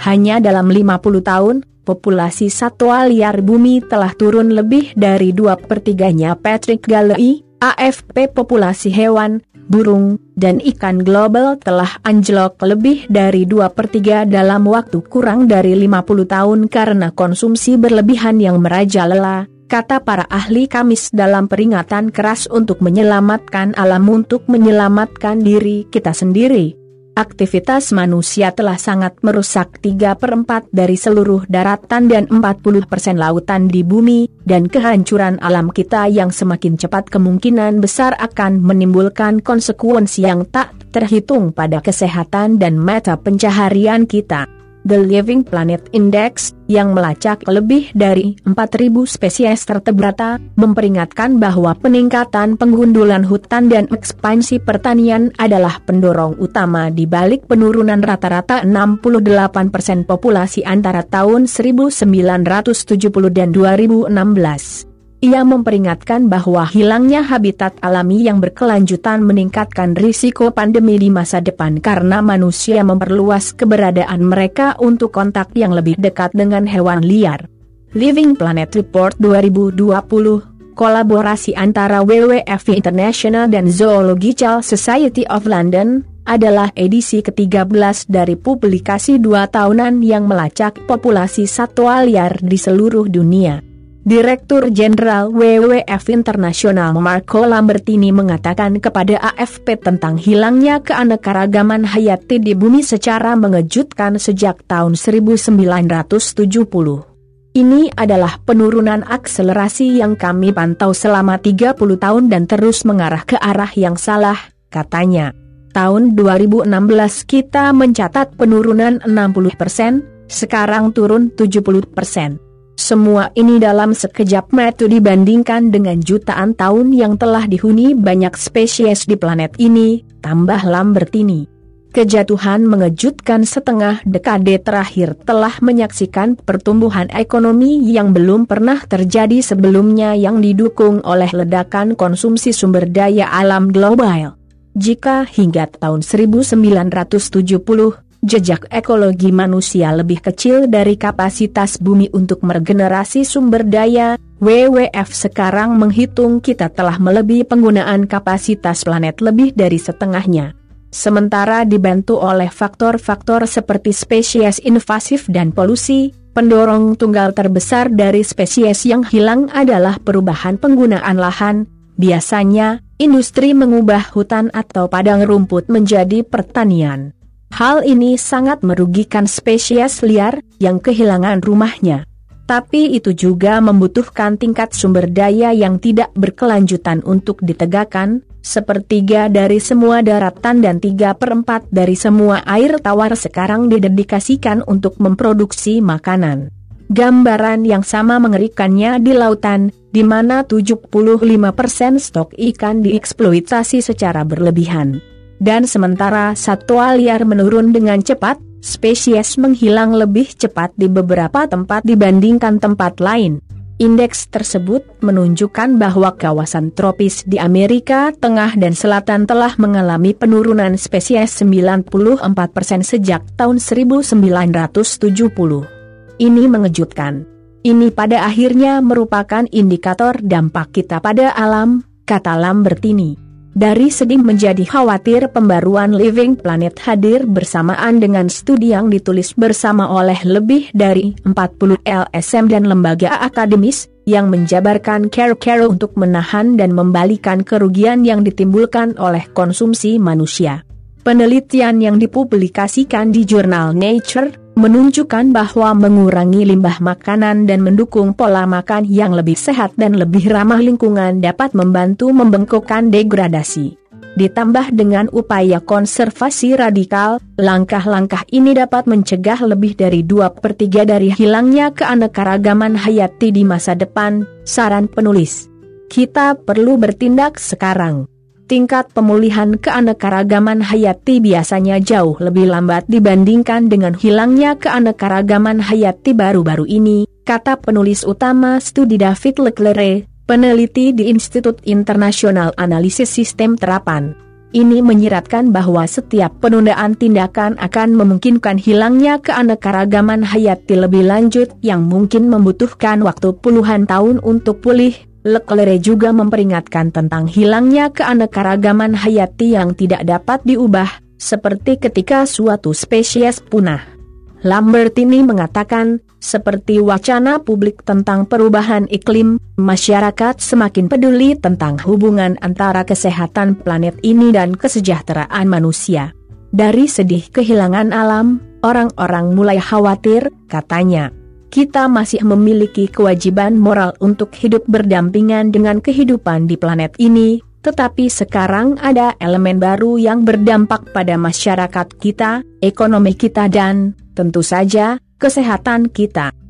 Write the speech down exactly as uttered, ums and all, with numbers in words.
Hanya dalam lima puluh tahun, populasi satwa liar bumi telah turun lebih dari dua per tiganya. Patrick Galei, A F P populasi hewan, burung, dan ikan global telah anjlok lebih dari dua per tiga dalam waktu kurang dari lima puluh tahun karena konsumsi berlebihan yang merajalela, kata para ahli Kamis dalam peringatan keras untuk menyelamatkan alam untuk menyelamatkan diri kita sendiri. Aktivitas manusia telah sangat merusak tiga per empat dari seluruh daratan dan empat puluh persen lautan di bumi, dan kehancuran alam kita yang semakin cepat kemungkinan besar akan menimbulkan konsekuensi yang tak terhitung pada kesehatan dan mata pencaharian kita. The Living Planet Index, yang melacak lebih dari empat ribu spesies tertebrata, memperingatkan bahwa peningkatan pengundulan hutan dan ekspansi pertanian adalah pendorong utama di balik penurunan rata-rata enam puluh delapan persen populasi antara tahun seribu sembilan ratus tujuh puluh dan dua ribu enam belas. Ia memperingatkan bahwa hilangnya habitat alami yang berkelanjutan meningkatkan risiko pandemi di masa depan karena manusia memperluas keberadaan mereka untuk kontak yang lebih dekat dengan hewan liar. Living Planet Report dua ribu dua puluh, kolaborasi antara W W F International dan Zoological Society of London, adalah edisi ke tiga belas dari publikasi dua tahunan yang melacak populasi satwa liar di seluruh dunia. Direktur Jenderal W W F Internasional Marco Lambertini mengatakan kepada A F P tentang hilangnya keanekaragaman hayati di bumi secara mengejutkan sejak tahun seribu sembilan ratus tujuh puluh. Ini adalah penurunan akselerasi yang kami pantau selama tiga puluh tahun dan terus mengarah ke arah yang salah, katanya. Tahun dua ribu enam belas kita mencatat penurunan enam puluh persen, sekarang turun tujuh puluh persen. Semua ini dalam sekejap mata dibandingkan dengan jutaan tahun yang telah dihuni banyak spesies di planet ini, tambah Lambertini. Kejatuhan mengejutkan setengah dekade terakhir telah menyaksikan pertumbuhan ekonomi yang belum pernah terjadi sebelumnya yang didukung oleh ledakan konsumsi sumber daya alam global. Jika hingga tahun seribu sembilan ratus tujuh puluh, jejak ekologi manusia lebih kecil dari kapasitas bumi untuk meregenerasi sumber daya, W W F sekarang menghitung kita telah melebihi penggunaan kapasitas planet lebih dari setengahnya. Sementara dibantu oleh faktor-faktor seperti spesies invasif dan polusi, pendorong tunggal terbesar dari spesies yang hilang adalah perubahan penggunaan lahan, biasanya industri mengubah hutan atau padang rumput menjadi pertanian. Hal ini sangat merugikan spesies liar yang kehilangan rumahnya. Tapi itu juga membutuhkan tingkat sumber daya yang tidak berkelanjutan untuk ditegakkan, sepertiga dari semua daratan dan tiga per empat dari semua air tawar sekarang didedikasikan untuk memproduksi makanan. Gambaran yang sama mengerikannya di lautan, di mana tujuh puluh lima persen stok ikan dieksploitasi secara berlebihan. Dan sementara satwa liar menurun dengan cepat, spesies menghilang lebih cepat di beberapa tempat dibandingkan tempat lain. Indeks tersebut menunjukkan bahwa kawasan tropis di Amerika Tengah dan Selatan telah mengalami penurunan spesies sembilan puluh empat persen sejak tahun seribu sembilan ratus tujuh puluh. Ini mengejutkan. Ini pada akhirnya merupakan indikator dampak kita pada alam, kata Lambertini. Dari sedih menjadi khawatir, pembaruan Living Planet hadir bersamaan dengan studi yang ditulis bersama oleh lebih dari empat puluh L S M dan lembaga akademis, yang menjabarkan cara-cara untuk menahan dan membalikan kerugian yang ditimbulkan oleh konsumsi manusia. Penelitian yang dipublikasikan di jurnal Nature, menunjukkan bahwa mengurangi limbah makanan dan mendukung pola makan yang lebih sehat dan lebih ramah lingkungan dapat membantu membengkokkan degradasi. Ditambah dengan upaya konservasi radikal, langkah-langkah ini dapat mencegah lebih dari dua per tiga dari hilangnya keanekaragaman hayati di masa depan, saran penulis. Kita perlu bertindak sekarang. Tingkat pemulihan keanekaragaman hayati biasanya jauh lebih lambat dibandingkan dengan hilangnya keanekaragaman hayati baru-baru ini, kata penulis utama studi David Leclerc, peneliti di Institut Internasional Analisis Sistem Terapan. Ini menyiratkan bahwa setiap penundaan tindakan akan memungkinkan hilangnya keanekaragaman hayati lebih lanjut yang mungkin membutuhkan waktu puluhan tahun untuk pulih. Leclerc juga memperingatkan tentang hilangnya keanekaragaman hayati yang tidak dapat diubah, seperti ketika suatu spesies punah. Lambertini mengatakan, seperti wacana publik tentang perubahan iklim, masyarakat semakin peduli tentang hubungan antara kesehatan planet ini dan kesejahteraan manusia. Dari sedih kehilangan alam, orang-orang mulai khawatir, katanya. Kita masih memiliki kewajiban moral untuk hidup berdampingan dengan kehidupan di planet ini, tetapi sekarang ada elemen baru yang berdampak pada masyarakat kita, ekonomi kita dan, tentu saja, kesehatan kita.